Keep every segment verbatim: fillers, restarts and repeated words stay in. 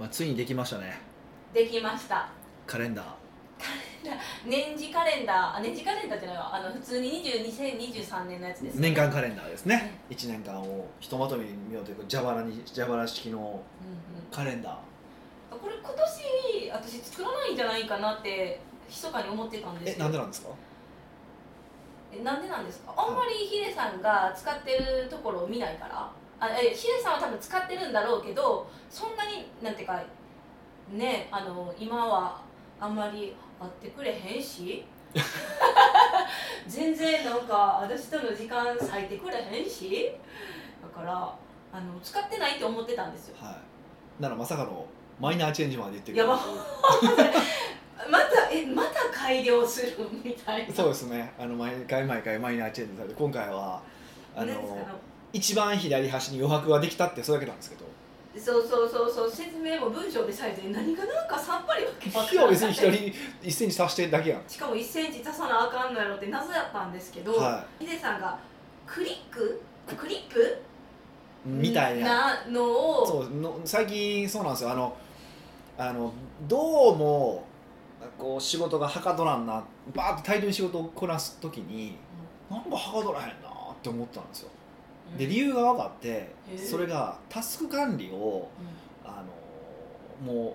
まあ、ついにできましたね。できましたカレンダー。年次カレンダー、あ、年次カレンダーじゃないわ、あの普通ににせんにじゅうさんねんのやつです、ね、年間カレンダーですね、ね、いちねんかんをひとまとめに見ようという蛇腹に、蛇腹式のカレンダー、うんうん、これ今年私作らないんじゃないかなって密かに思ってたんですけど。え、なんでなんですか。え、なんでなんですか。あんまりヒデさんが使ってるところを見ないから。あ、え、ヒデさんは多分使ってるんだろうけど、そんなになんていうかね、あの今はあんまり会ってくれへんし全然なんか私との時間割いてくれへんし、だからあの使ってないって思ってたんですよ。はい。ならまさかのマイナーチェンジまで言ってる。やばまた、え、また改良するみたいな。そうですね、あの毎回毎回マイナーチェンジされて、今回はあの一番左端に余白ができたってそれだけなんですけど。そうそうそうそう、説明も文章でされて何がなんかさっぱりわけわからない。別に左いっセンチ足してるだけやん。しかもいっセンチ足さなあかんのやろって謎やったんですけど、はい、ヒデさんがクリッククリップみたいなのを、そうの最近そうなんですよ。あのあのどうもこう仕事がはかどらんな、バーッと大量に仕事をこなすときに、うん、なんかはかどらへんなって思ったんですよ。で理由が分かって、それがタスク管理を、うん、あのもう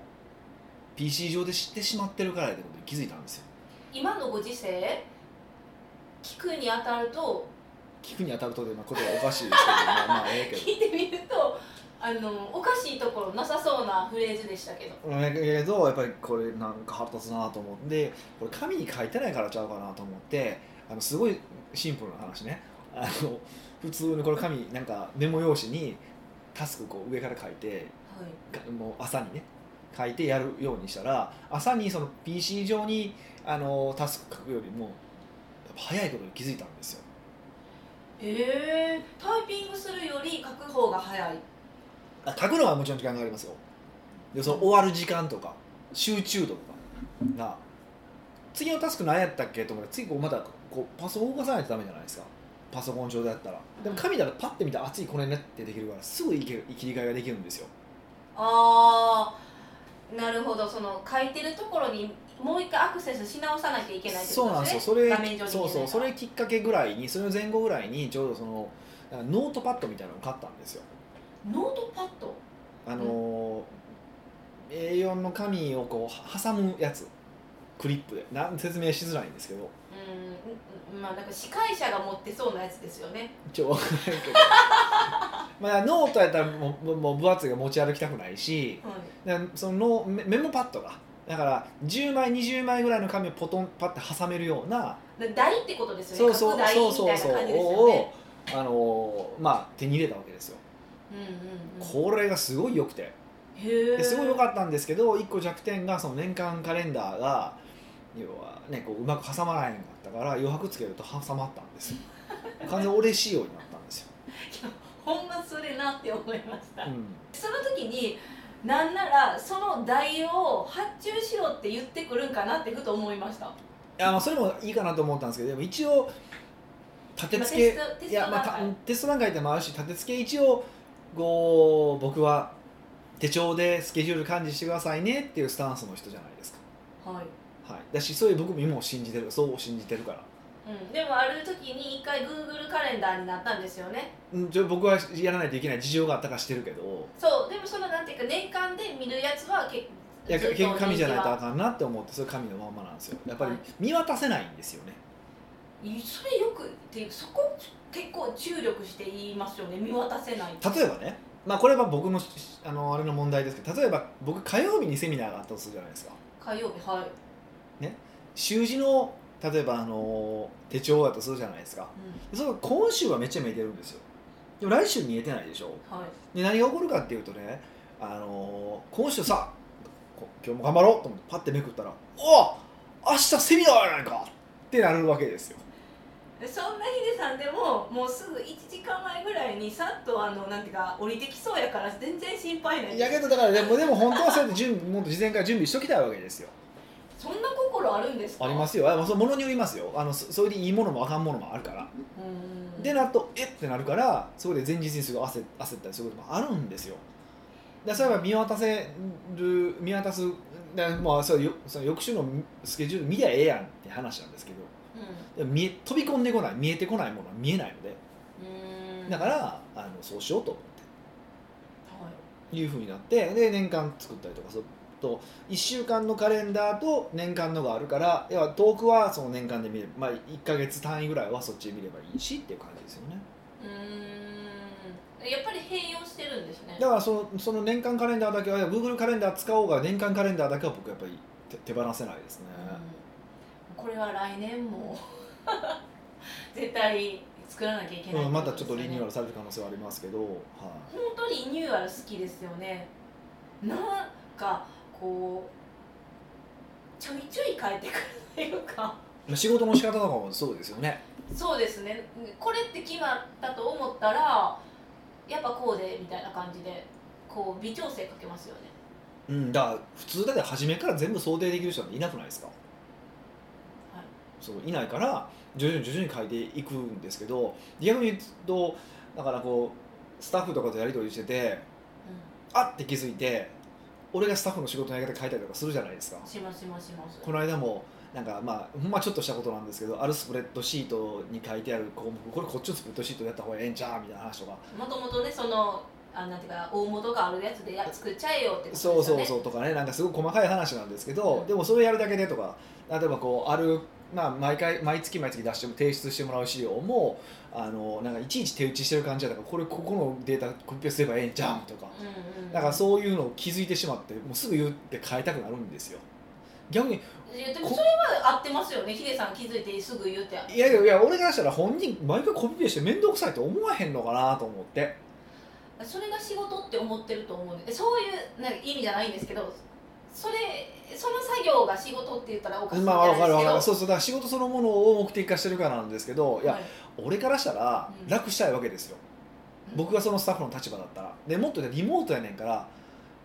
ピーシー 上で知ってしまってるからってことに気づいたんですよ。今のご時世聞くにあたると聞くにあたるとでことはおかしいですけどまあまあええけど、聞いてみるとあのおかしいところなさそうなフレーズでしたけど、だけどやっぱりこれなんか腹立つなと思って、これ紙に書いてないからちゃうかなと思って、あのすごいシンプルな話ね、あの普通にこれ紙なんかメモ用紙にタスクこう上から書いて、はい、もう朝にね書いてやるようにしたら、朝にその ピーシー 上にあのタスク書くよりも早いことに気づいたんですよ。えー、タイピングするより書く方が早い。書くのはもちろん時間がかかりますよ。でその終わる時間とか集中度とかが、次のタスク何やったっけと思って次こうまたこうパソコン動かさないとダメじゃないですか、パソコン上でやったら。でも紙だとパッて見たら熱いこれねってできるから、すぐいける切り替えができるんですよ。あー、なるほど。その書いてるところにもう一回アクセスし直さなきゃいけないってことですね。そうなんですよ。それ、そうそう、それきっかけぐらいに、その前後ぐらいにちょうどそのノートパッドみたいなのを買ったんですよ。ノートパッド、あのーうん、エーよん の紙をこう挟むやつ、クリップでなん説明しづらいんですけど、うん、まあなんか司会者が持ってそうなやつですよね。ちょっと分からんけどまあノートやったらもう、もう分厚いが持ち歩きたくないし、はい、だそのメモパッドがだからじゅうまいにじゅうまいぐらいの紙をポトンパッて挟めるような台ってことですよね。そうそうそうそうそうそうそうそうそうそうそうそうそう、うんうんうん、これがすごい良くて、へですごい良かったんですけど、いっこ弱点がその年間カレンダーが要は、ね、こ う, うまく挟まらへんかったから、余白つけると挟まったんですよ完全に俺仕様になったんですよ。いやほんまそれなって思いました、うん、その時になんならその題を発注しろって言ってくるんかなってふと思いました。いやまあそれもいいかなと思ったんですけど、でも一応立て付け、まあ、テ, ステスト段階いや、まあ、テスト段階でもあるし、立て付け一応こう僕は手帳でスケジュール管理してくださいねっていうスタンスの人じゃないですか。はい、はい、だしそういう僕も今を信じてる、そう信じてるから、うん、でもある時に一回 Google カレンダーになったんですよね。ちょ僕はやらないといけない事情があったかしてるけど、そうでもそのなんていうか年間で見るやつは結局紙じゃないとあかんなって思って、それ紙のまんまなんですよ。やっぱり見渡せないんですよね、はい、それよくってそこ結構注力して言いますよね、見渡せない。例えばね、まあ、これは僕のあのあれの問題ですけど、例えば僕火曜日にセミナーがあったとするじゃないですか。火曜日、はい、ね、週次の例えばあの手帳だとするじゃないですか、うん、でその今週はめっちゃ見えてるんですよ。でも来週見えてないでしょ、はい、で何が起こるかっていうとね、あの今週さ今日も頑張ろうと思ってパッてめくったら、お明日セミナーやないかってなるわけですよ。そんなヒデさんでももうすぐいちじかんまえぐらいにさっとあのなんていうか降りてきそうやから全然心配ない。いやけどだからでもでも本当はそうやって準備もっと事前から準備しときたいわけですよ。そんな心あるんですか。ありますよ。あ、そのものによりますよ。あのそれでいいものもあかんものもあるから。うんでなるとえってなるから、そこで前日にすぐ焦、焦ったりすることもあるんですよ。だからそれは見渡せる見渡すまあそれその翌週のスケジュール見りゃええやんって話なんですけど、うん、見え飛び込んでこない見えてこないものは見えないので、うん、だからあのそうしようと思って、はい、いう風になってで年間作ったりとかそうといっしゅうかんのカレンダーと年間のがあるから要は遠くはその年間で見れば、まあ、いっかげつ単位ぐらいはそっち見ればいいしっていう感じですよね。うーんやっぱり併用してるんですね。だからその、その年間カレンダーだけは Google カレンダー使おうが年間カレンダーだけは僕やっぱり手放せないですね。うんこれは来年も絶対作らなきゃいけない、ねうん、またちょっとリニューアルされる可能性はありますけど、はい、本当にリニューアル好きですよね。なんかこうちょいちょい変えてくるというか仕事の仕方とかもそうですよね。そうですね。これって決まったと思ったらやっぱこうでみたいな感じでこう微調整かけますよね。うんだから普通だって初めから全部想定できる人はいなくないですか、はい、そういないから徐々に徐々に変えていくんですけど逆に言うとだからこうスタッフとかとやり取りしてて、うん、あって気づいて俺がスタッフの仕事のやり方変えたりとかするじゃないですか。しますしますします。この間もなんかまあほんまちょっとしたことなんですけどあるスプレッドシートに書いてある項目これこっちのスプレッドシートでやった方がええんちゃうみたいな話とかもともとねそのあなんていうか大元があるやつでや作っちゃえよってことですよね。そうそうそうとかねなんかすごく細かい話なんですけど、うん、でもそれやるだけでとか例えばこうあるまあ毎回毎月毎月出しても提出してもらう資料もあのなんかいちいち手打ちしてる感じだからこれここのデータコピペすればええんじゃんとか、うんうんうん、だからそういうのを気づいてしまってもうすぐ言って変えたくなるんですよ。逆にでもそれは合ってますよね。ヒデさん気づいてすぐ言っていやいや俺からしたら本人毎回コピペして面倒くさいと思わへんのかなと思ってそれが仕事って思ってると思うんでそういうなんか意味じゃないんですけどそれその作業が仕事って言ったらおかしいんじゃないですけど、まあ、分かる分かるそうそうだから仕事そのものを目的化してるからなんですけどいや、はい、俺からしたら楽したいわけですよ、うん、僕がそのスタッフの立場だったらでもっとリモートやねんから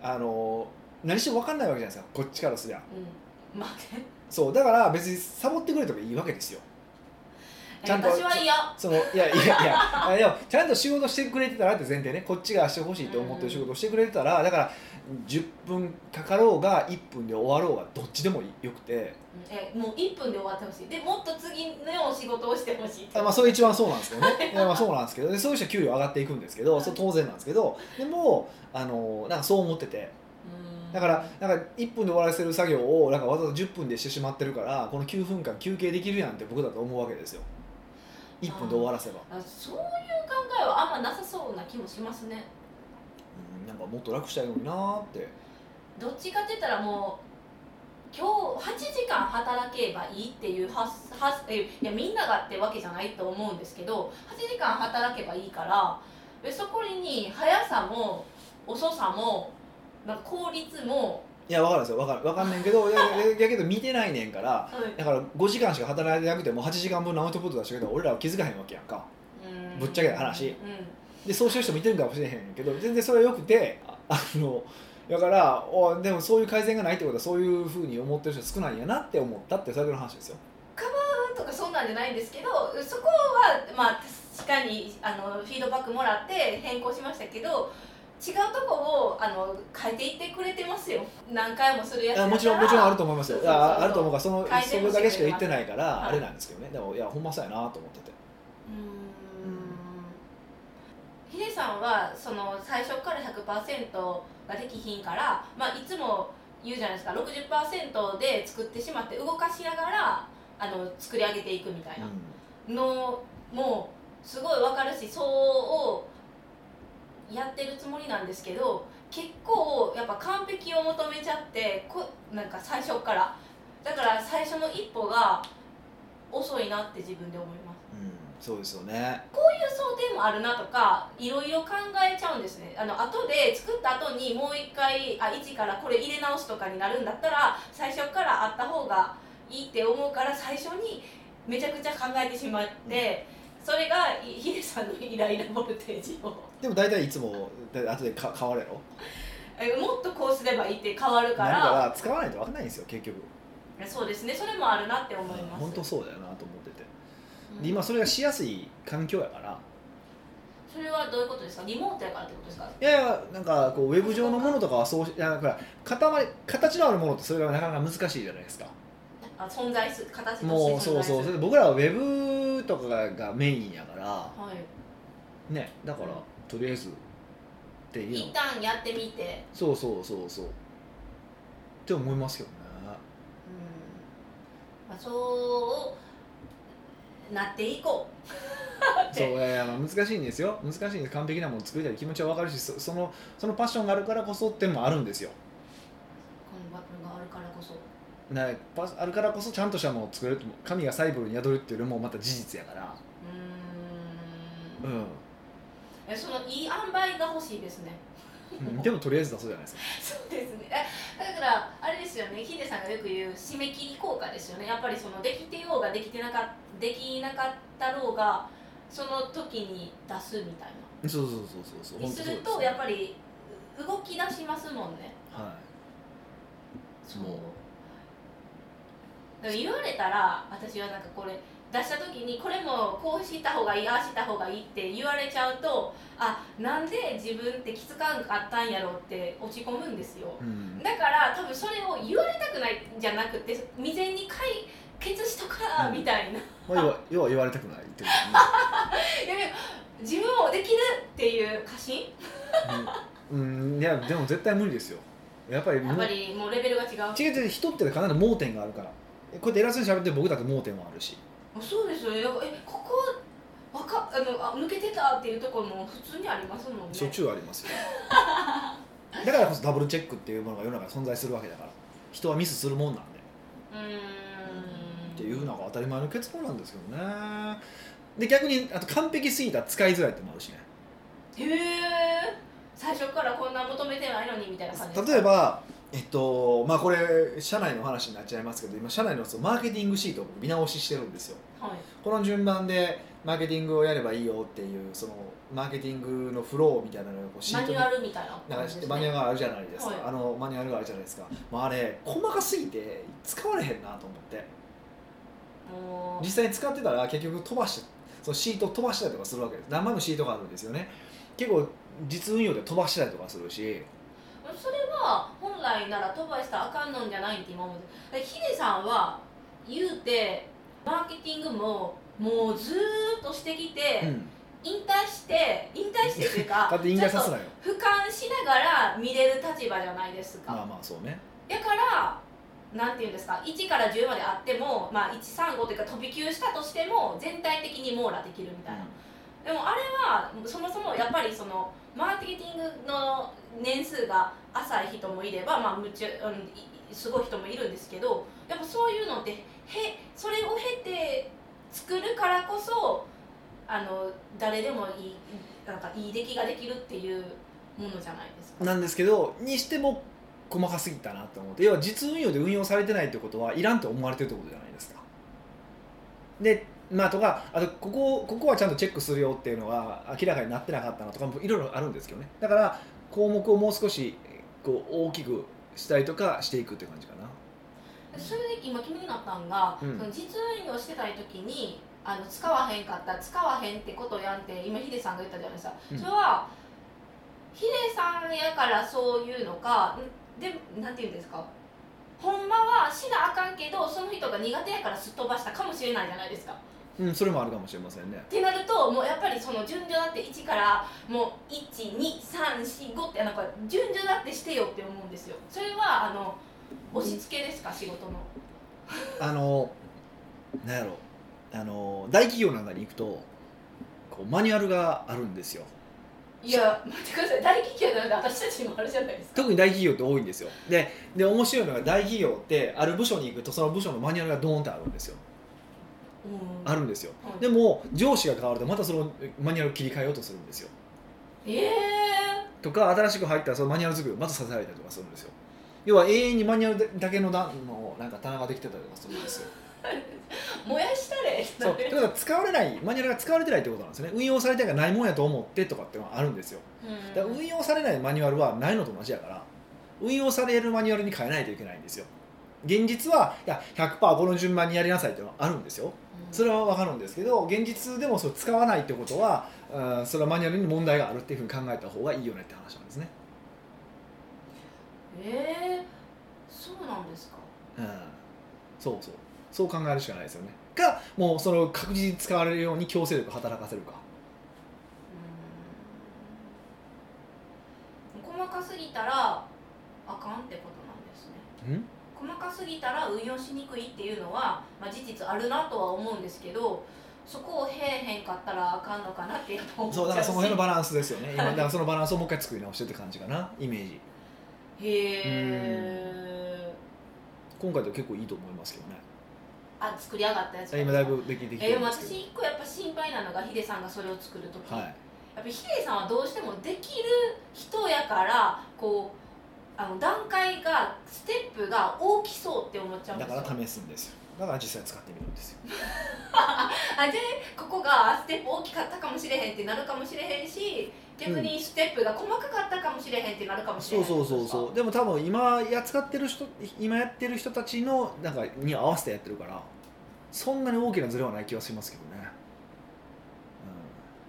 あの何しても分かんないわけじゃないですかこっちからすりゃ、うんまあね、そうだから別にサボってくれてもいいわけですよ。ちゃんと私は嫌そのいやいやいやでもちゃんと仕事してくれてたらって前提ねこっちがしてほしいと思ってる仕事をしてくれてたら、うん、だからじゅっぷんかかろうがいっぷんで終わろうがどっちでもよくてえもういっぷんで終わってほしいでもっと次の仕事をしてほしいあ、まあ、それ一番そうなんですけどねいやまあそうなんですけどでそういう人は給料上がっていくんですけどそれ当然なんですけどでもあのなんかそう思っててだからなんかいっぷんで終わらせる作業をなんかわざわざじゅっぷんでしてしまってるからこのきゅうふんかん休憩できるやんって僕だと思うわけですよ。いっぷんで終わらせばあそういう考えはあんまなさそうな気もしますね。うんなんかもっと楽したいのになーってどっちかって言ったらもう今日はちじかん働けばいいっていうははいやみんながってわけじゃないと思うんですけどはちじかん働けばいいからそこに速さも遅さもなんか効率もいや分かるんですよ分かる分かんねんけどいやいやけど見てないねんから、はい、だからごじかんしか働いてなくてもはちじかんぶんのアウトプット出してくれたら俺らは気づかへんわけやんかうんぶっちゃけた話、うんうん、でそうしてる人見てるかもしれへんけど全然それはよくてあのだからおでもそういう改善がないってことはそういうふうに思ってる人少ないんやなって思ったって最初の話ですよ。カバーとかそんなんじゃないんですけどそこはまあ確かにあのフィードバックもらって変更しましたけど違うとこをあの変えていってくれてますよ。何回もするやつだからもちろんもちろんあると思いますよ。そうそうそうあると思うからそのそれだけしか言ってないから、はい、あれなんですけどね。でもいやほんまそうやなと思ってて。うーんヒデさんはその最初から ひゃくパーセント ができひんから、まあ、いつも言うじゃないですか ろくじゅっパーセント で作ってしまって動かしながらあの作り上げていくみたいなの、うん、もうすごい分かるしそうをやってるつもりなんですけど結構やっぱ完璧を求めちゃってこなんか最初からだから最初の一歩が遅いなって自分で思います、うん、そうですよね。こういう想定もあるなとかいろいろ考えちゃうんですね。あの後で作った後にもう一回あ一からこれ入れ直すとかになるんだったら最初からあった方がいいって思うから最初にめちゃくちゃ考えてしまって、うんそれがヒデさんのイライラボルテージをでも大体いつも後で変わるやろもっとこうすればいいって変わるからだから使わないと分かんないんですよ結局。そうですねそれもあるなって思います。本当そうだよなと思ってて、うん、で今それがしやすい環境やからそれはどういうことですか？リモートやからってことですか？いやいや、なんかこうウェブ上のものとかはそう、いやなんか塊形のあるものってそれがなかなか難しいじゃないですか。あ、存在する形として存在する。もうそうそう。それで僕らはウェブとかがメインやから、はい、ね、だからとりあえずっていうの一旦やってみて。そうそうそうそう。って思いますけどね。うん、まあ、そうなっていこう。そう、いやいや、難しいんですよ、難しいんです。完璧なものを作りたい気持ちは分かるし、 そ, そ, のそのパッションがあるからこそってもあるんですよ。このパッションがあるからこそなパあるからこそちゃんとしたものを作れる。神が細部に宿るっていうのもまた事実やから、うーん、うん、え、そのいい塩梅が欲しいですね。うん、でもとりあえず出そうじゃないですか。そうですね。だからあれですよね、ヒデさんがよく言う締め切り効果ですよね。やっぱりそのできてようができてなかできなかったろうがその時に出すみたいな。そうそうそうそうそう。にするとやっぱり動き出しますもんね。はい。そう。でも言われたら私はなんかこれ出した時にこれもこうした方がいい、ああした方がいいって言われちゃうと、あ、なんで自分って気づかんかったんやろって落ち込むんですよ、うん、だから多分それを言われたくないじゃなくて未然に解決しとかなみたいな、うん、まあ、要は、要は言われたくないってことね。いやでも自分もできるっていう過信、うんうん、いやでも絶対無理ですよ。やっぱりやっぱりもうレベルが違う。違う違う、人って必ず盲点があるから、こうやって偉そうに喋ってる僕だって盲点もあるし。そうですよね。え、ここわかあの抜けてたっていうところも普通にありますもんね。しょっちゅうありますよ。だからこそダブルチェックっていうものが世の中に存在するわけだから、人はミスするもんなんで。うーんっていうのが当たり前の結論なんですけどね。で逆にあと完璧すぎたら使いづらいってもあるしね。へえ。最初からこんな求めてないのにみたいな感じ。例えば。えっとまあ、これ社内の話になっちゃいますけど、今社内のマーケティングシートを見直ししてるんですよ、はい、この順番でマーケティングをやればいいよっていう、そのマーケティングのフローみたいなのをシートにマニュアルみたいな感じですね。マニュアルがあるじゃないですか、はい、あのマニュアルがあるじゃないですか、まあ、あれ細かすぎて使われへんなと思って、実際に使ってたら結局飛ばして、そのシートを飛ばしたりとかするわけです。何枚もシートがあるんですよね。結構実運用で飛ばしたりとかするし、それは本来なら飛ばしたらあかんのんじゃないって今思う。ヒデさんは言うてマーケティングももうずーっとしてきて、うん、引退して引退してというかだって引退させないよ、ちょっと俯瞰しながら見れる立場じゃないですか。まあまあそうね。だからなんていうんですか、いちからじゅうまであっても、まあ、いちさんごというか飛び級したとしても全体的に網羅できるみたいな、うん、でもあれはそもそもやっぱりそのマーケティングの年数が浅い人もいれば、まあ夢中、うん、すごい人もいるんですけど、やっぱそういうのってへそれを経て作るからこそあの誰でもいい、なんかいい出来ができるっていうものじゃないですか。なんですけどにしても細かすぎたなと思って、要は実運用で運用されてないってことはいらんと思われてるってことじゃないですか。でまあとか、あとここ、ここはちゃんとチェックするよっていうのが明らかになってなかったなとかもいろいろあるんですけどね。だから項目をもう少しこう大きくしたりとかしていくって感じかな。それで今気になったんが、うん、その実運用してた時にあの使わへんかった、使わへんってことやんって今ヒデさんが言ったじゃないですか、うん、それはヒデさんやからそういうのか、で、なんて言うんですか、ほんまはしなあかんけどその人が苦手やからすっ飛ばしたかもしれないじゃないですか。うん、それもあるかもしれませんね。ってなると、もうやっぱりその順序だっていちからもういち、に、さん、よん、ごってなんか順序だってしてよって思うんですよ。それはあの押し付けですか、仕事の。あのなんやろ、あの大企業なんかに行くとこうマニュアルがあるんですよ。いや待ってください、大企業なんで私たちにもあるじゃないですか。特に大企業って多いんですよ。で、で面白いのが大企業ってある部署に行くとその部署のマニュアルがドーンってあるんですよ。あるんですよ、はい、でも上司が変わるとまたそのマニュアルを切り替えようとするんですよ、えー、とか新しく入ったらそのマニュアル作りをまた支えたりとかするんですよ。要は永遠にマニュアルだけのだのなんか棚ができてたりとかするんですよ。燃やしたれ。そう、だから使われない、マニュアルが使われてないってことなんですね。運用されてないもんやと思ってとかってのはあるんですよ。だから運用されないマニュアルはないのと同じやから運用されるマニュアルに変えないといけないんですよ。現実はいや ひゃくパーセント この順番にやりなさいっていうのはあるんですよ。それは分かるんですけど、現実でもそれ使わないってことは、うん、それはマニュアルに問題があるっていうふうに考えた方がいいよねって話なんですね。えー、そうなんですか。うん、そうそう、そう考えるしかないですよね。かもうその確実に使われるように強制力働かせるか。うん、細かすぎたらあかんってことなんですね。ん？細かすぎたら運用しにくいっていうのは、まあ、事実あるなとは思うんですけど、そこをへえへんかったらあかんのかなって思っちゃうし、そうだからその辺のバランスですよね。今だからそのバランスをもう一回作り直してって感じかな、イメージ。へえ。今回では結構いいと思いますけどね。あ、作り上がったやつ。今だいぶできてきてるんですけど、えー、私一個やっぱ心配なのがヒデさんがそれを作るとき、はい、やっぱヒデさんはどうしてもできる人やからこう。あの段階がステップが大きそうって思っちゃうんですよ。だから試すんですよ。だから実際使ってみるんですよ。あ、でここがステップ大きかったかもしれへんってなるかもしれへんし、逆にステップが細かかったかもしれへんってなるかもしれへん、うん、そうそうそうそう。でも多分今や使ってる人、今やってる人たちのなんかに合わせてやってるから、そんなに大きなズレはない気はしますけどね。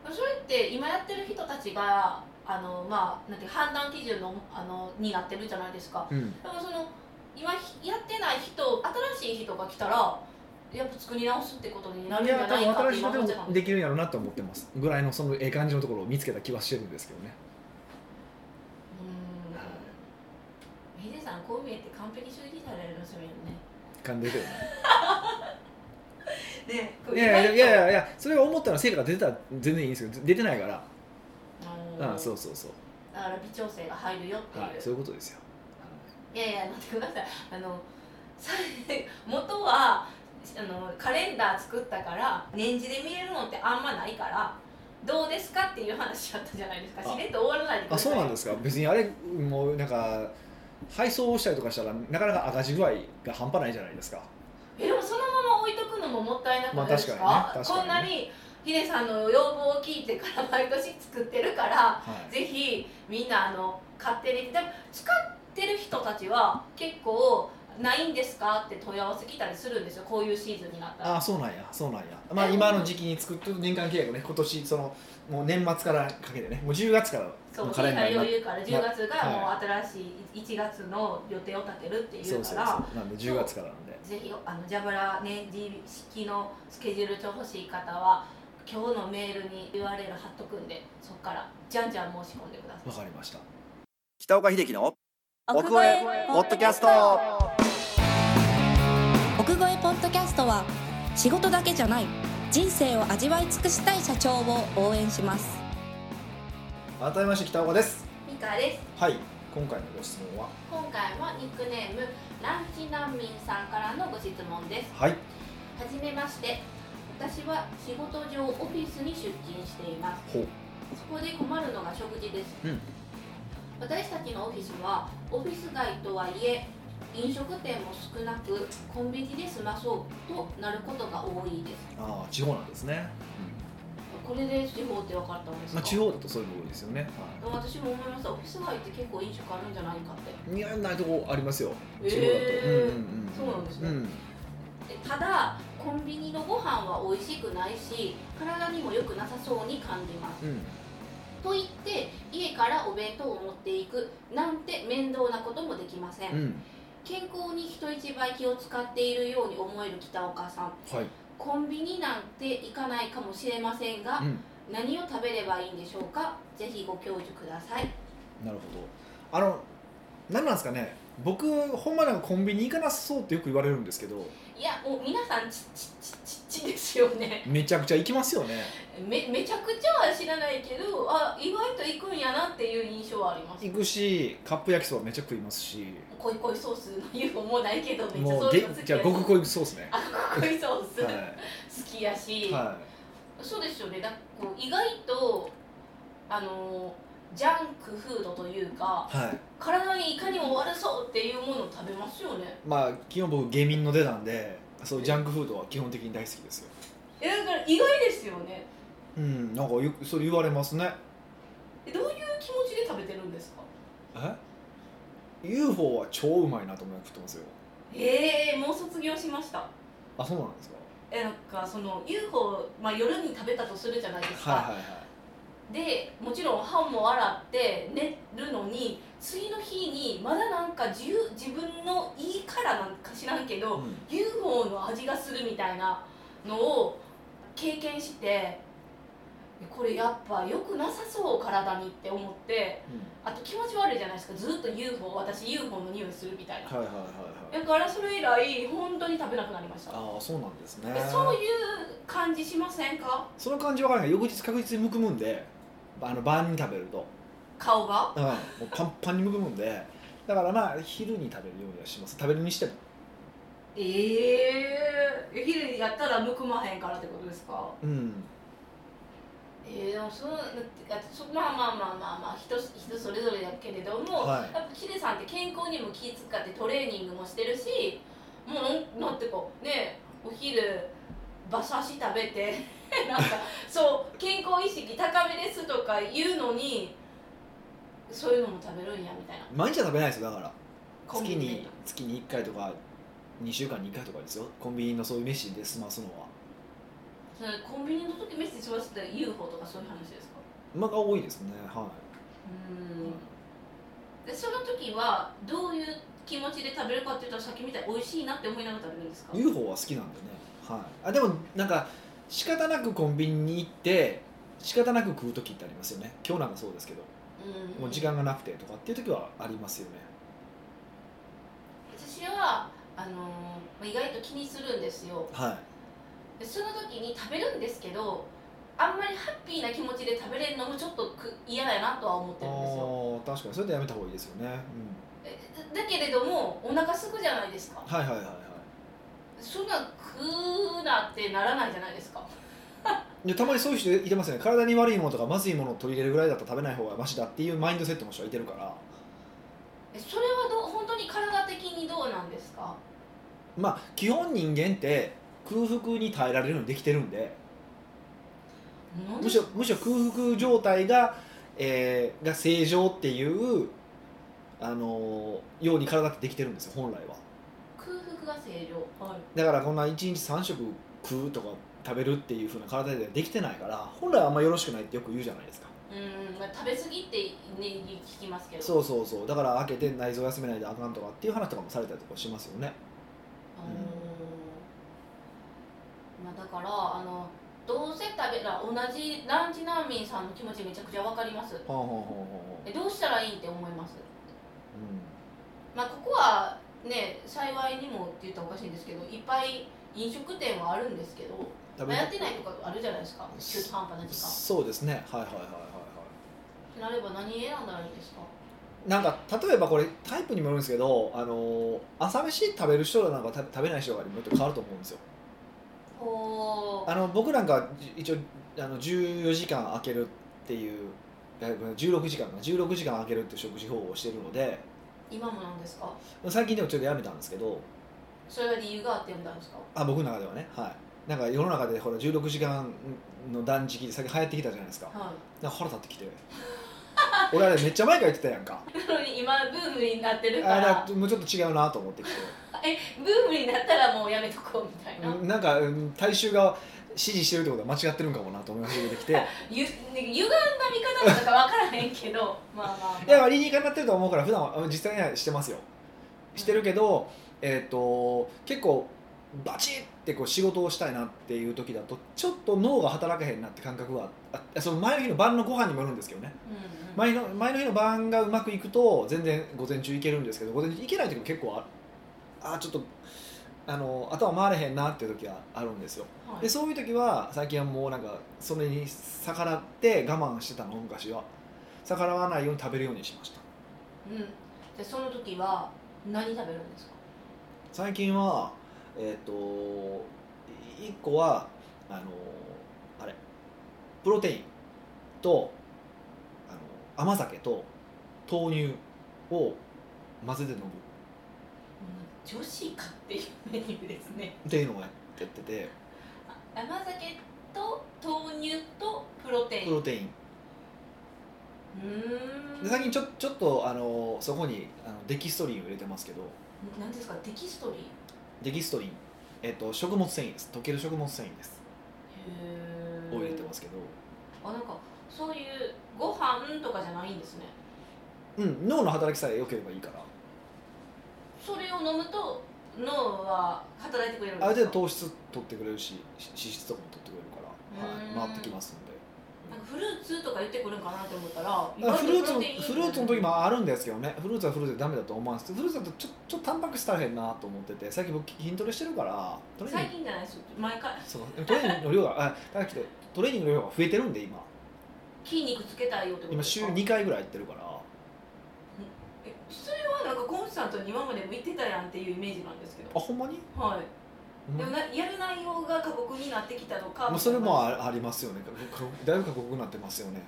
うん、それって今やってる人たちが。あのまあ、なんて判断基準のあのになってるじゃないですか、うん、だからその今やってない人、新しい人が来たらやっぱ作り直すってことになるんじゃないかって思ってたんです。いや多分新しい人でもできるんやろうなと思ってますぐらいの、そのええ感じのところを見つけた気はしてるんですけどね。うーん、ヒデさんこう見えて完璧主義者でありますよね。完璧だよね。ねえ、いやいやいやいや、それを思ったら成果が出たら全然いいんですけど、出てないからああそうそうそう、だから微調整が入るよっていう、はい、そういうことですよ。いやいや待ってください、あの元はあのカレンダー作ったから年次で見れるのってあんまないからどうですかっていう話だったじゃないですか。しれっと終わらないでください。あ、そうなんですか。別にあれもうなんか配送をしたりとかしたらなかなか赤字具合が半端ないじゃないですか。えでもそのまま置いとくのももったいなくないですか、まあ確かにね、確かにね、こんなにヒデさんの要望を聞いてから毎年作ってるから、はい、ぜひみんなあの買ってね。使ってる人たちは結構ないんですかって問い合わせ来たりするんですよ、こういうシーズンになったら。ああそうなんやそうなんや、まあ、今の時期に作ってる年間契約ね、今年そのもう年末からかけてね、もうじゅうがつからのカレンダーになって、そう、余裕からじゅうがつがもう新しいいちがつの予定を立てるっていうから、そうそうそう、なんでじゅうがつからなんでぜひあのジャブラ年次式のスケジュール帳欲しい方は今日のメールに ユーアールエル 貼っとくんで、そっからじゃんじゃん申し込んでください。わかりました。北岡秀樹の奥越ポッドキャスト。奥越ポッドキャストは仕事だけじゃない人生を味わい尽くしたい社長を応援します。改めまして北岡です。美香です。はい、今回のご質問は今回はニックネームランチ難民さんからのご質問です。はい、はじめまして、私は仕事上オフィスに出勤しています。ほう。そこで困るのが食事です、うん、私たちのオフィスはオフィス街とはいえ飲食店も少なくコンビニで済まそうとなることが多いです。ああ、地方なんですね、うん、これで地方って分かったんですか。まあ、地方だとそういうの多いですよね、はい、私も思いました。オフィス街って結構飲食あるんじゃないかって。いや、ないとこありますよ、地方だと、えー、うんうんうん、そうなんですね、うん、ただコンビニのご飯は美味しくないし体にも良くなさそうに感じます、うん、と言って家からお弁当を持っていくなんて面倒なこともできません、うん、健康に人一倍気を使っているように思える北岡さん、はい、コンビニなんて行かないかもしれませんが、うん、何を食べればいいんでしょうか。ぜひご教授ください。なるほど。あの何なんですかね、僕ほんまなんかコンビニ行かなそうってよく言われるんですけど、いやもう皆さんちちちちちですよね。めちゃくちゃ行きますよね。 め, めちゃくちゃは知らないけど、あ意外と行くんやなっていう印象はあります。行くしカップ焼きそばめちゃくちゃ食いますし、コイコイソースの言う方もないけどめっちゃそういうの好きやし、じゃあ極コイソースね。あ極コイソース、はい、好きやし、はい、そうですよね。だこう意外とあのジャンクフードというか、はい、体にいかにも悪そうっていうものを食べますよね。まあ基本僕下民の出なんで、そうジャンクフードは基本的に大好きですよ。いやだから意外ですよね。うん、なんかよくそれ言われますね。どういう気持ちで食べてるんですか。え ユーフォー は超うまいなと思って食ってますよ。ええー、もう卒業しました。あ、そうなんですか。え、なんかその ユーフォー、まあ、夜に食べたとするじゃないですか、はいはいはい、で、もちろん歯も洗って寝るのに次の日にまだなんか自分のいいからなんか知らんけど、うん、ユーフォー の味がするみたいなのを経験して、これやっぱ良くなさそう体にって思って、うん、あと気持ち悪いじゃないですか、ずっと ユーフォー、 私 ユーフォー の匂いするみたいな、はいはいはいはい、だからそれ以来本当に食べなくなりました。ああ、そうなんですね。そういう感じしませんか？その感じわからない。翌日確実にむくむんで、あの晩に食べると顔が、うん、もうパンパンにむくむんで、だからまあ昼に食べるようにはします。食べるにしても。ええー、昼やったらむくまへんからってことですか？うん。えー、でもそのまあまあまあまあまあ人、人それぞれだけれども、はい、やっぱヒデさんって健康にも気使ってトレーニングもしてるし、もうなんてこうね、お昼馬刺し食べてなんかそう健康意識高めですとか言うのにそういうのも食べるんやみたいな。毎日は食べないですよ。だから月に月にいっかいとかにしゅうかんにいっかいとかですよ、コンビニのそういう飯で済ますのは。コンビニの時メッセージしましたら ユーフォー とかそういう話ですか？馬が多いですね、はい。うん。で、その時はどういう気持ちで食べるかって言ったら、さっきみたいに美味しいなって思いながら食べるんですか？ ユーフォー は好きなんでね、はい。あ、でもなんか仕方なくコンビニに行って仕方なく食う時ってありますよね。今日なんかそうですけど、うん、もう時間がなくてとかっていう時はありますよね。私はあの意外と気にするんですよ、はい。その時に食べるんですけど、あんまりハッピーな気持ちで食べれるのもちょっと嫌だなとは思ってるんですよ。あ、確かにそれでやめた方がいいですよね、うん、だけれどもお腹すくじゃないですか。はいはいはい、はい、そんな食うなってならないじゃないですかいや、たまにそういう人いてますよね。体に悪いものとかまずいものを取り入れるぐらいだったら食べない方がマシだっていうマインドセットの人はいてるから。それはどう、本当に体的にどうなんですか？まあ基本人間って空腹に耐えられるようにできてるんで、むしろ、むしろ空腹状態が、えー、が正常っていう、あのー、ように体ってできてるんですよ、本来は。空腹が正常、はい、だからこんないちにちさん食食うとか食べるっていう風な体ではできてないから、本来はあんまよろしくないってよく言うじゃないですか。うん、食べ過ぎって、ね、聞きますけど。そうそうそう、だから開けて内臓休めないであかんとかっていう話とかもされたりとかしますよね。うん、まあ、だからあのどうせ食べら同じランチ難民さんの気持ちめちゃくちゃわかります、はあはあはあ、えどうしたらいいって思います、うん。まあ、ここはね幸いにもって言ったらおかしいんですけど、いっぱい飲食店はあるんですけど、まあ、やってないとかあるじゃないですか、中途半端な時間。そうですね、はいはいはいはいはい。なれば何選んだらいいですか？なんか例えばこれタイプにもよるんですけど、あの朝飯食べる人となんか食べない人がもっと変わると思うんですよ。あの僕なんか一応あのじゅうよじかん空けるっていう、じゅうろくじかんかな、じゅうろくじかん空けるっていう食事法をしているので。今もなんですか？最近でもちょっとやめたんですけど。それは理由があってやめたんですか？あ、僕の中ではね、はい。なんか世の中でほらじゅうろくじかんの断食で最近流行ってきたじゃないですか、はい、なんか腹立ってきて俺あれめっちゃ前から言ってたやんかなのに今ブームになってるから、あ、もうちょっと違うなと思ってきてえ、ブームになったらもうやめとこうみたいな、なんか大衆が支持してるってことは間違ってるんかもなと思い始めてきてゆ歪んだ見方とか分からへんけどまあまあ、まあ、いや、理にかなってると思うから普段は実際にはしてますよ、してるけど、えー、と結構バチッってこう仕事をしたいなっていう時だとちょっと脳が働けへんなって感覚は、あ、その前の日の晩のご飯にもよるんですけどね、うんうん、前の、前の日の晩がうまくいくと全然午前中いけるんですけど、午前中いけない時も結構ある、あ、ちょっとあの頭回れへんなっていう時はあるんですよ、はい、でそういう時は最近はもうなんかそれに逆らって我慢してたの、昔は逆らわないように食べるようにしました、うん。でその時は何食べるんですか？最近はえっ、ー、といっこはあのあれプロテインとあの甘酒と豆乳を混ぜて飲む、女子かっていうメニューですねっていうのをやってて、甘酒と豆乳とプロテイン、プロテイン、うーん。で最近ちょ、ちょっとあのそこにあのデキストリンを入れてますけど、何ですか、デキストリン？デキストリン、えっと、食物繊維です。溶ける食物繊維です。へー、を入れてますけど、あ、なんかそういうご飯とかじゃないんですね。うん、脳の働きさえ良ければいいから、それを飲むと脳は働いてくれるんですか？ある程度糖質取ってくれるし、脂質とかも取ってくれるから、はい、回ってきますので。なんかフルーツとか言ってくるんかなと思ったら、フルーツフルーツの時もあるんですけどね。フルーツはフルーツでダメだと思うんですけど、フルーツだとちょちょっとタンパク質足らへんなと思ってて、最近僕筋トレしてるからトレーニング、最近じゃないですよ、毎回。そうトレーニングの量があだけどトレーニングの量が増えてるんで、今筋肉つけたいよってことですか？今週にかいぐらい行ってるから。え、それはなんかコンスタントに今までも行ってたやんっていうイメージなんですけど。あ、ほんまに？はい、でもなやる内容が過酷になってきたのか、まあ、それもありますよね。だいぶ過酷になってますよね。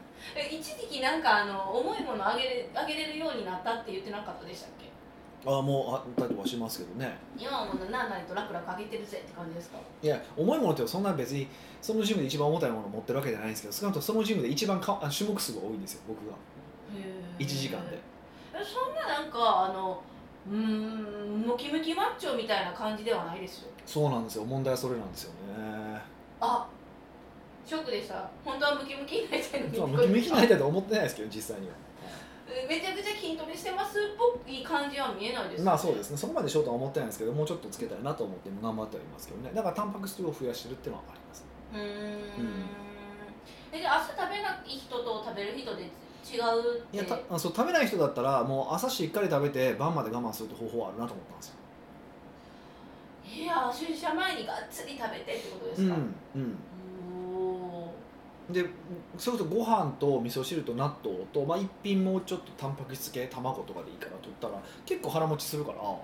一時期なんかあの重いものあげれ、あげれるようになったって言ってなかったでしたっけ？ああ、もうあったりはしますけどね。今はもう何々と楽々あげてるぜって感じですか？いや、重いものってそんな別にそのジムで一番重たいものを持ってるわけじゃないんですけど、少なくともそのジムで一番か種目数が多いんですよ、僕が。へー、いちじかんで。そんななんかあのうーん、ムキムキマッチョみたいな感じではないですよ。そうなんですよ、問題はそれなんですよね。あ、ショックでした。本当はムキムキになりたいのに。そう、ムキムキになりたいと思ってないですけど、実際にはめちゃくちゃ筋トレしてますっぽい感じは見えないですね。まあそうですね、そこまでショートは思ってないんですけど、もうちょっとつけたいなと思って頑張ってはいますけどね。だからタンパク質を増やしてるっていうのはあります。うーん、うん、えで朝食べない人と食べる人で違うって。いやたそう食べない人だったらもう朝しっかり食べて晩まで我慢するって方法はあるなと思ったんですよ。いや、出社前にがっつり食べてってことですか？うんうん。でそれこそご飯と味噌汁と納豆と、まあ、一品もうちょっとタンパク質系卵とかでいいから取ったら結構腹持ちするから、う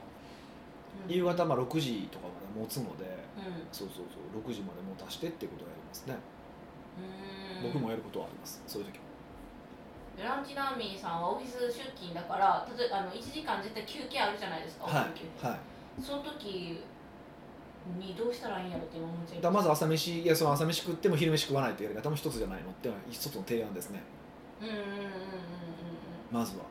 ん、夕方まあろくじとかまで持つので、うん、そうそうそうろくじまで持たしてってことがやりますね。うん、僕もやることはあります、そういう時は。ランチラーメンさんはオフィス出勤だから、例えばあのいちじかん絶対休憩あるじゃないですか、はいはい、その時にどうしたらいいんやろって思っちゃいます。だまず朝飯、いやその朝飯食っても昼飯食わないってやり方も一つじゃないのっていうのは一つの提案ですね。うんうんうんうんうん、まずは。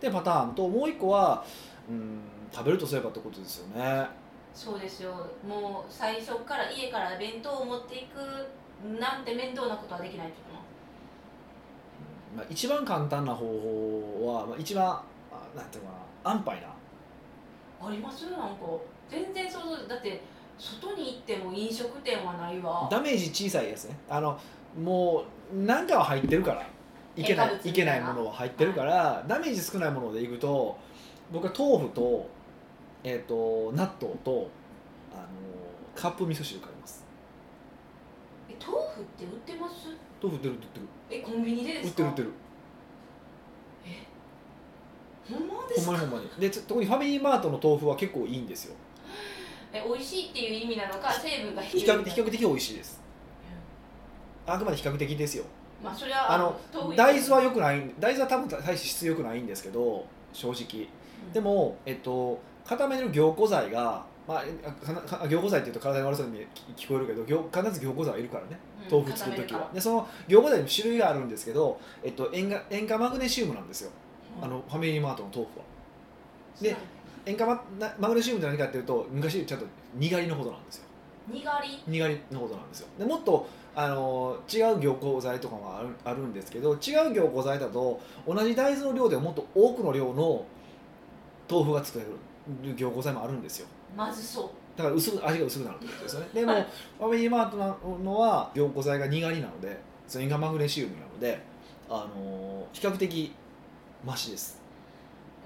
でパターンともう一個は、うん、食べるとすればってことですよね。そうですよ。もう最初から家から弁当を持っていくなんて面倒なことはできないってこと。まあ、一番簡単な方法は、まあ、一番なんていうかな、安牌なあります。なんか全然想像だって外に行っても飲食店はないわ。ダメージ小さいですね。あのもう何かは入ってるからいけない、いけないものは入ってるから、はい、ダメージ少ないものでいくと僕は豆腐と、えー、と納豆とあのカップ味噌汁買います。え豆腐って売ってます？豆腐売ってる売ってる。え、コンビニでですか？売ってる売ってる。え、ほんまですか？ほんまにほんまに。で、特にファミリーマートの豆腐は結構いいんですよ。え、美味しいっていう意味なのか、成分が低い。比較的比較的美味しいです。あくまで比較的ですよ。まあそれはあの大豆は良くない、大豆は多分大して質良くないんですけど、正直。うん、でもえっと固めの凝固剤が、まあ、凝固剤っていうと体が悪そうに聞こえるけど必ず凝固剤はいるからね、豆腐作るときは。でその凝固剤の種類があるんですけど、えっと、塩化、塩化マグネシウムなんですよ、うん、あのファミリーマートの豆腐は。で塩化 マ, マグネシウムって何かっていうと昔ちゃんとにがりのことなんですよ。にがりにがりのことなんですよ。でもっとあの違う凝固剤とかもあ る, あるんですけど、違う凝固剤だと同じ大豆の量でもっと多くの量の豆腐が作れる凝固剤もあるんですよ。まずそうだから薄く味が薄くなるってことですよね。でもファミリーマートのは凝固剤がにがりなので、塩化マグネシウムなので、あのー、比較的マシです。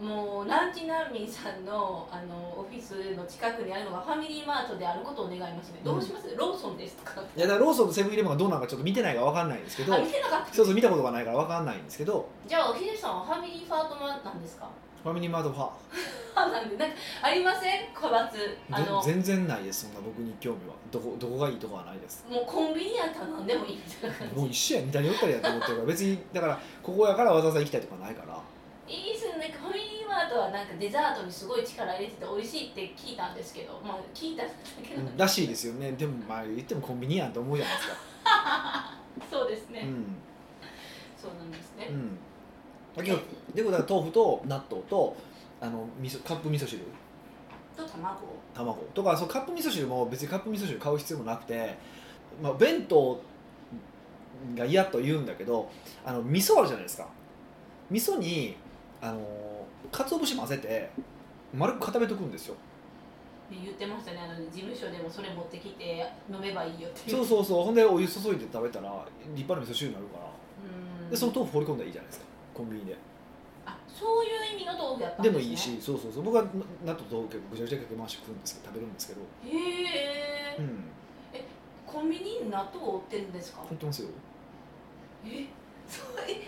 もうランチナーミンさん の, あのオフィスの近くにあるのがファミリーマートであることを願いますね。どうします、うん、ローソンですか？いやだからローソンとセブンイレブンがどうなのかちょっと見てないから分かんないんですけど。あ、見てなかった。そうそう見たことがないから分かんないんですけど。じゃあヒデさんはファミリーファートマートなんですか？ファミリーマートファーなんでなんかありません？個別あの全然ないです。そんな僕に興味はどこどこがいいとかはないです。もうコンビニやったら何でもいいみたいな感じ。もう一緒やみたいに寄ったりやって思ってるから別にだからここやからわざわざ行きたいとかないから。いいですよね。ファミリーマートはなんかデザートにすごい力入れてて美味しいって聞いたんですけど、まあ聞いたんだけど、うん。らしいですよね。でもまあ言ってもコンビニやんと思うじゃないですか。そうですね。うん。そうなんですね。うん。だけどでもだから豆腐と納豆とあの味噌カップ味噌汁と卵卵とか、そのカップ味噌汁も別にカップ味噌汁買う必要もなくて、まあ、弁当が嫌と言うんだけど、あの味噌あるじゃないですか。味噌にあの鰹節混ぜて丸く固めとくんですよ。言ってましたね、あの事務所でもそれ持ってきて飲めばいいよって。そうそうそう、ほんでお湯注いで食べたら立派な味噌汁になるから、うーん、でその豆腐放り込んだらいいじゃないですか、コンビニで。あ、そういう意味の豆腐やったんですね。でもいいし、そうそうそう、僕は納豆と豆腐ぐちゃぐちゃかけ回し食うんですけど、食べるんですけど。へー、うん、え、コンビニに納豆売ってるんですか？売ってますよ。え、それ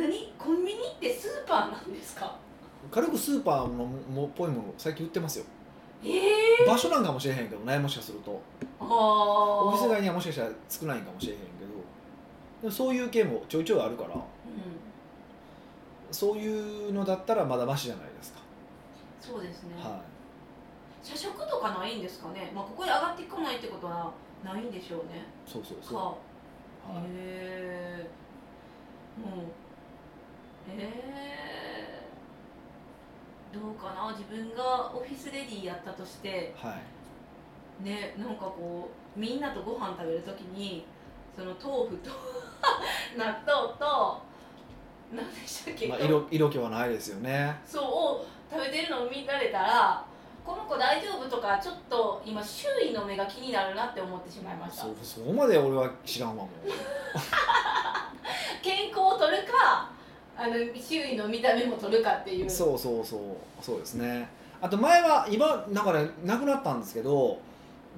何？コンビニってスーパーなんですか？軽くスーパーのもっぽいもの最近売ってますよ。えー、場所なんかもしれへんけどね、もしかするとあお店街にはもしかしたら少ないんかもしれへんけど、でもそういう系もちょいちょいあるから、うん、そういうのだったらまだマシじゃないですか。そうですね、はい、社食とかないんですかね、まあ、ここで上がってこないってことはないんでしょうね。そうそうそう、はあ、はい、えー、もうえーどうかな、自分がオフィスレディーやったとして、はい、ね、なんかこうみんなとご飯食べるときにその豆腐と納豆と何でしたっけ、まあ、色、色気はないですよね。そうを食べてるのを見られたら、この子大丈夫とか、ちょっと今周囲の目が気になるなって思ってしまいました。 そう、そこまで俺は知らんわもん健康を取るか、あの周囲の見た目も取るかっていう。そうそうそう、そうですね。あと前は今なんかねなくなったんですけど、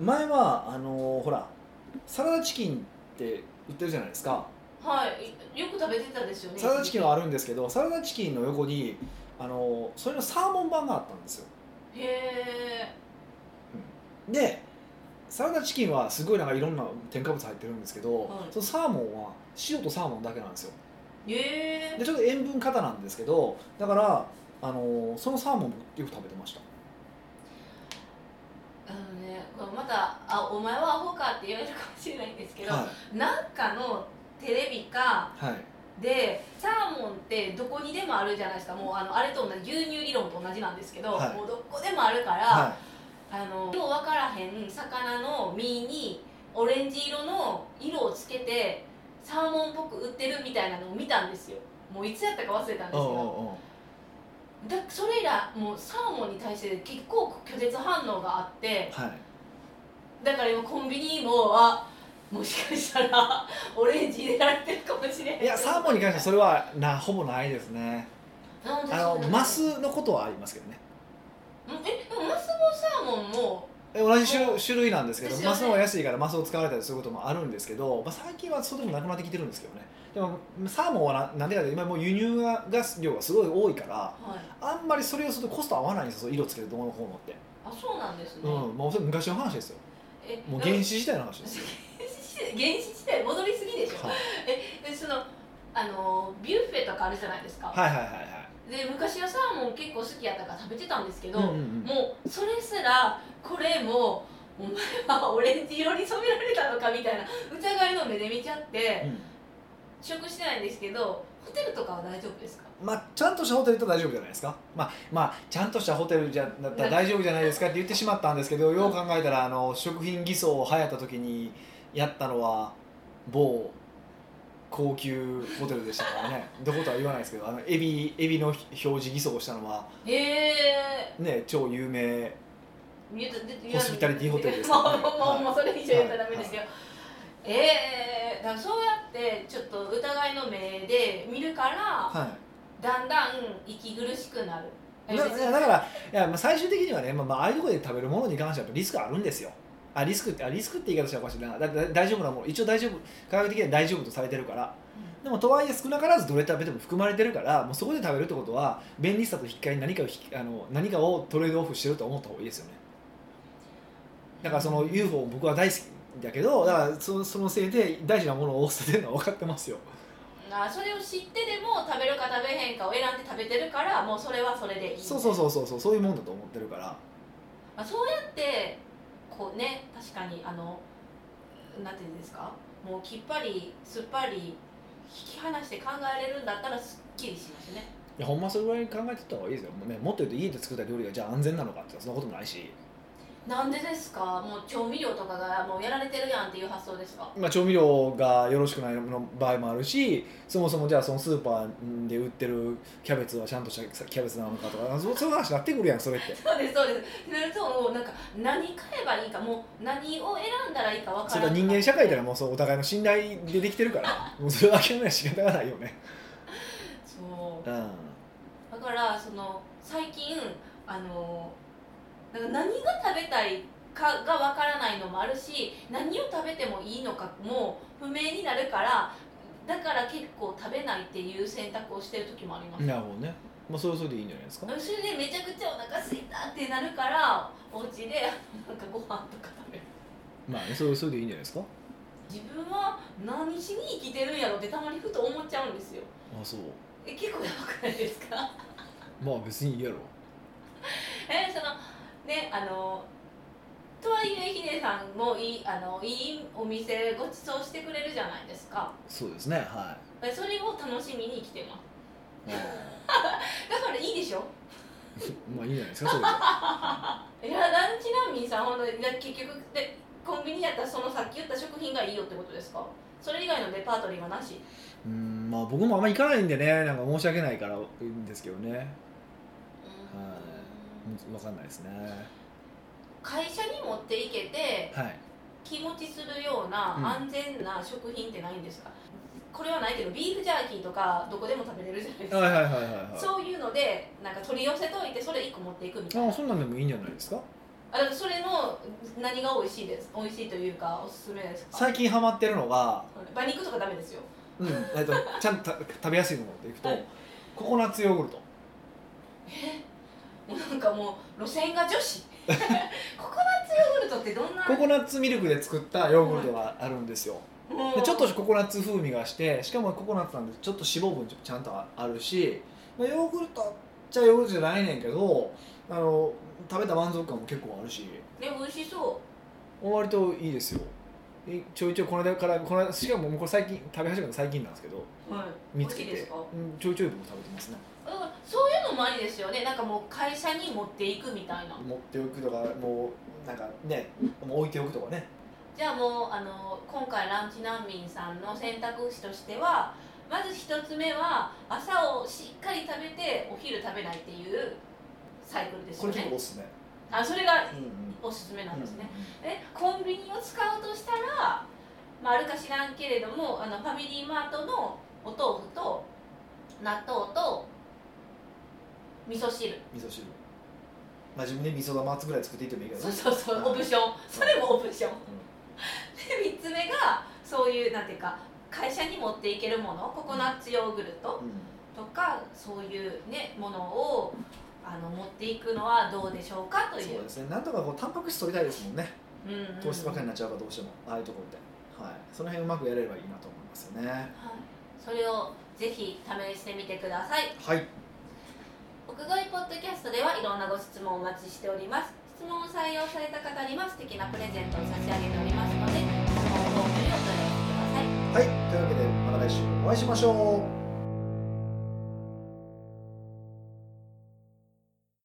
前はあのー、ほらサラダチキンって売ってるじゃないですか。はい、よく食べてたですよね。サラダチキンはあるんですけど、サラダチキンの横にあのー、それのサーモン版があったんですよ。へえ。でサラダチキンはすごいなんかいろんな添加物入ってるんですけど、はい、そのサーモンは塩とサーモンだけなんですよ。えー、でちょっと塩分過多なんですけど、だからあのそのサーモンもよく食べてました。あのね、またあお前はアホかって言われるかもしれないんですけど、はい、なんかのテレビか、はい、でサーモンってどこにでもあるじゃないですか。もう あのあれと同じ、牛乳理論と同じなんですけど、はい、もうどこでもあるから、はい、あのよう分からへん魚の身にオレンジ色の色をつけてサーモンっぽく売ってるみたいなのを見たんですよ。もういつやったか忘れたんですけど、おうおうだそれらもうサーモンに対して結構拒絶反応があって、はい、だから今コンビニもあもしかしたらオレンジ入れられてるかもしれない。いやサーモンに関してはそれはなほぼないですね。あのマスのことはありますけどね。えでもマスもサーモンも同じ種類なんですけど、マスの方が安いからマスを使われたりすることもあるんですけど、まあ、最近はそうでもなくなってきてるんですけどね。でもサーモンは何でかというと今もう輸入が量がすごい多いから、はい、あんまりそれをするとコスト合わないんですよ、色つけてどうのこうのって。あ、そうなんですね、うん、もう昔の話ですよ。えもう原始時代の話ですよ。原始時代戻りすぎでしょ、はい、えそのあのビュッフェとかあるじゃないですか。はいはいはいはい。で昔はサーモン結構好きやったから食べてたんですけど、うんうんうん、もうそれすらこれもお前はオレンジ色に染められたのかみたいな疑いの目で見ちゃって、うん、試食してないんですけど、ホテルとかは大丈夫ですか？まあ、ちゃんとしたホテルだったら大丈夫じゃないですか。まあ、まあ、ちゃんとしたホテルじゃだったら大丈夫じゃないですかって言ってしまったんですけど、よう考えたらあの食品偽装を流行った時にやったのは某高級ホテルでしたからね。どことは言わないですけど、あのエビ、エビの表示偽装をしたのは、えーね、超有名ホスピタリティホテルですから、ね、もう、はい、もうそれ以上言ったらダメですよ、はいはい、えー、だからそうやってちょっと疑いの目で見るから、はい、だんだん息苦しくなる。だからいや最終的にはね、まあ、ああいうところで食べるものに関してはリスクあるんですよ。あリスクってあリスクって言い方したらおかしいな。だって大丈夫なもの、一応大丈夫、科学的には大丈夫とされてるから、うん、でもとはいえ少なからずどれ食べても含まれてるから、もうそこで食べるってことは便利さと引き換えに何かをあの何かをトレードオフしてると思った方がいいですよね。だからその ユーフォー 僕は大好きだけど、だからそ の, そのせいで大事なものを捨ててるのは分かってますよ。あそれを知ってでも食べるか食べへんかを選んで食べてるから、もうそれはそれでいい。そうそうそうそうそう、そういうもんだと思ってるから、まあ、そうやってこうね、確かにあのなんていうんですか、もうきっぱりすっぱり引き離して考えれるんだったらすっきりしますね。やほんまそれぐらい考えてた方がいいですよ。もうね、もっと言うと家で作った料理がじゃあ安全なのかってそんなこともないし。なんでですか？もう調味料とかがもうやられてるやんっていう発想ですか？まあ、調味料がよろしくないの場合もあるし、そもそもじゃあそのスーパーで売ってるキャベツはちゃんとしたキャベツなのかとか、そういう話になってくるやん、それって。そうですそうです。ってなるともうなんか何買えばいいか、もう何を選んだらいいか分からない。それが人間社会ではもうそうお互いの信頼でできてるから、もうそれは諦めない仕方がないよね。そう。うん。だからその最近あの。なんか何が食べたいかがわからないのもあるし、何を食べてもいいのかも不明になるから、だから結構食べないっていう選択をしてる時もあります。なるほどね、まあ、それはそれでいいんじゃないですか。それでめちゃくちゃお腹すいたってなるからお家でなんかご飯とか食べる。まあね、それはそれでいいんじゃないですか。自分は何しに生きてるんやろってたまにふと思っちゃうんですよ。あ、そう。え、結構やばくないですか？まあ別にいいやろ。え、そのね、あのとはいえヒデさんもいい、あのいいお店ごちそうしてくれるじゃないですか。そうですね、はい。それを楽しみに来てます。だからいいでしょ。まあいいじゃないですかそれで。いや、ちなみにさ、ほんと結局でコンビニやったらそのさっき言った食品がいいよってことですか。それ以外のレパートリーはなし。うーん、まあ僕もあんま行かないんでね、なんか申し訳ないからいいんですけどね。うん、はい、あ。分かんないですね。会社に持っていけて、はい、気持ちするような安全な食品ってないんですか？うん、これはないけどビーフジャーキーとかどこでも食べれるじゃないですか。はいはいはいはい、はい、そういうのでなんか取り寄せといてそれいっこ持っていくみたいな。あ、そんなんでもいいんじゃないですか。あ、だからそれの何が美味しいです、美味しいというかおすすめですか？最近ハマってるのが馬肉とかダメですよ。うん、えっとちゃんと食べやすいの持っていくと、はい、ココナッツヨーグルト。え、なんかもう路線が女子ココナッツヨーグルトってどんなココナッツミルクで作ったヨーグルトがあるんですよ、うん、でちょっとココナッツ風味がして、しかもココナッツなんでちょっと脂肪分ちゃんとあるし、まあ、ヨーグルトじゃヨーグルトじゃないねんけど、あの食べた満足感も結構あるし、でも美味しそう、割といいですよ。ちょいちょいこの間からこの間、しかももうこれ最近食べ始めた最近なんですけど、はい、見つけて、美味しいですか？うん、ちょいちょい僕食べてますね。そういうのもありですよね。なんかもう会社に持っていくみたいな。持っておくとか、もうなんかね、もう置いておくとかね。じゃあもうあの今回ランチ難民さんの選択肢としては、まず一つ目は朝をしっかり食べてお昼食べないっていうサイクルですよね。これ結構おすすめ。あ、それがおすすめなんですね。うんうん、でコンビニを使うとしたら、まあ、あるか知らんけれども、あのファミリーマートのお豆腐と納豆と味噌汁、味噌汁、まあ、自分で味噌玉ぐらい作っていってもいいけど、そうそうそう、オプション、それもオプション、うん、でみっつめがそういうなんていうか会社に持っていけるもの、ココナッツヨーグルトとか、うん、そういうねものをあの持っていくのはどうでしょうかという。そうですね、なんとかこうタンパク質取りたいですもんね、うんうんうん、糖質ばかりになっちゃうからどうしてもああいうところで、はい、その辺うまくやれればいいなと思いますよね、はい、それをぜひ試してみてください。はい、奥越ポッドキャストではいろんなご質問をお待ちしております。質問を採用された方には素敵なプレゼントを差し上げておりますので、質問フォームにお問い合わせください。はい、というわけでまた来週お会いしましょう。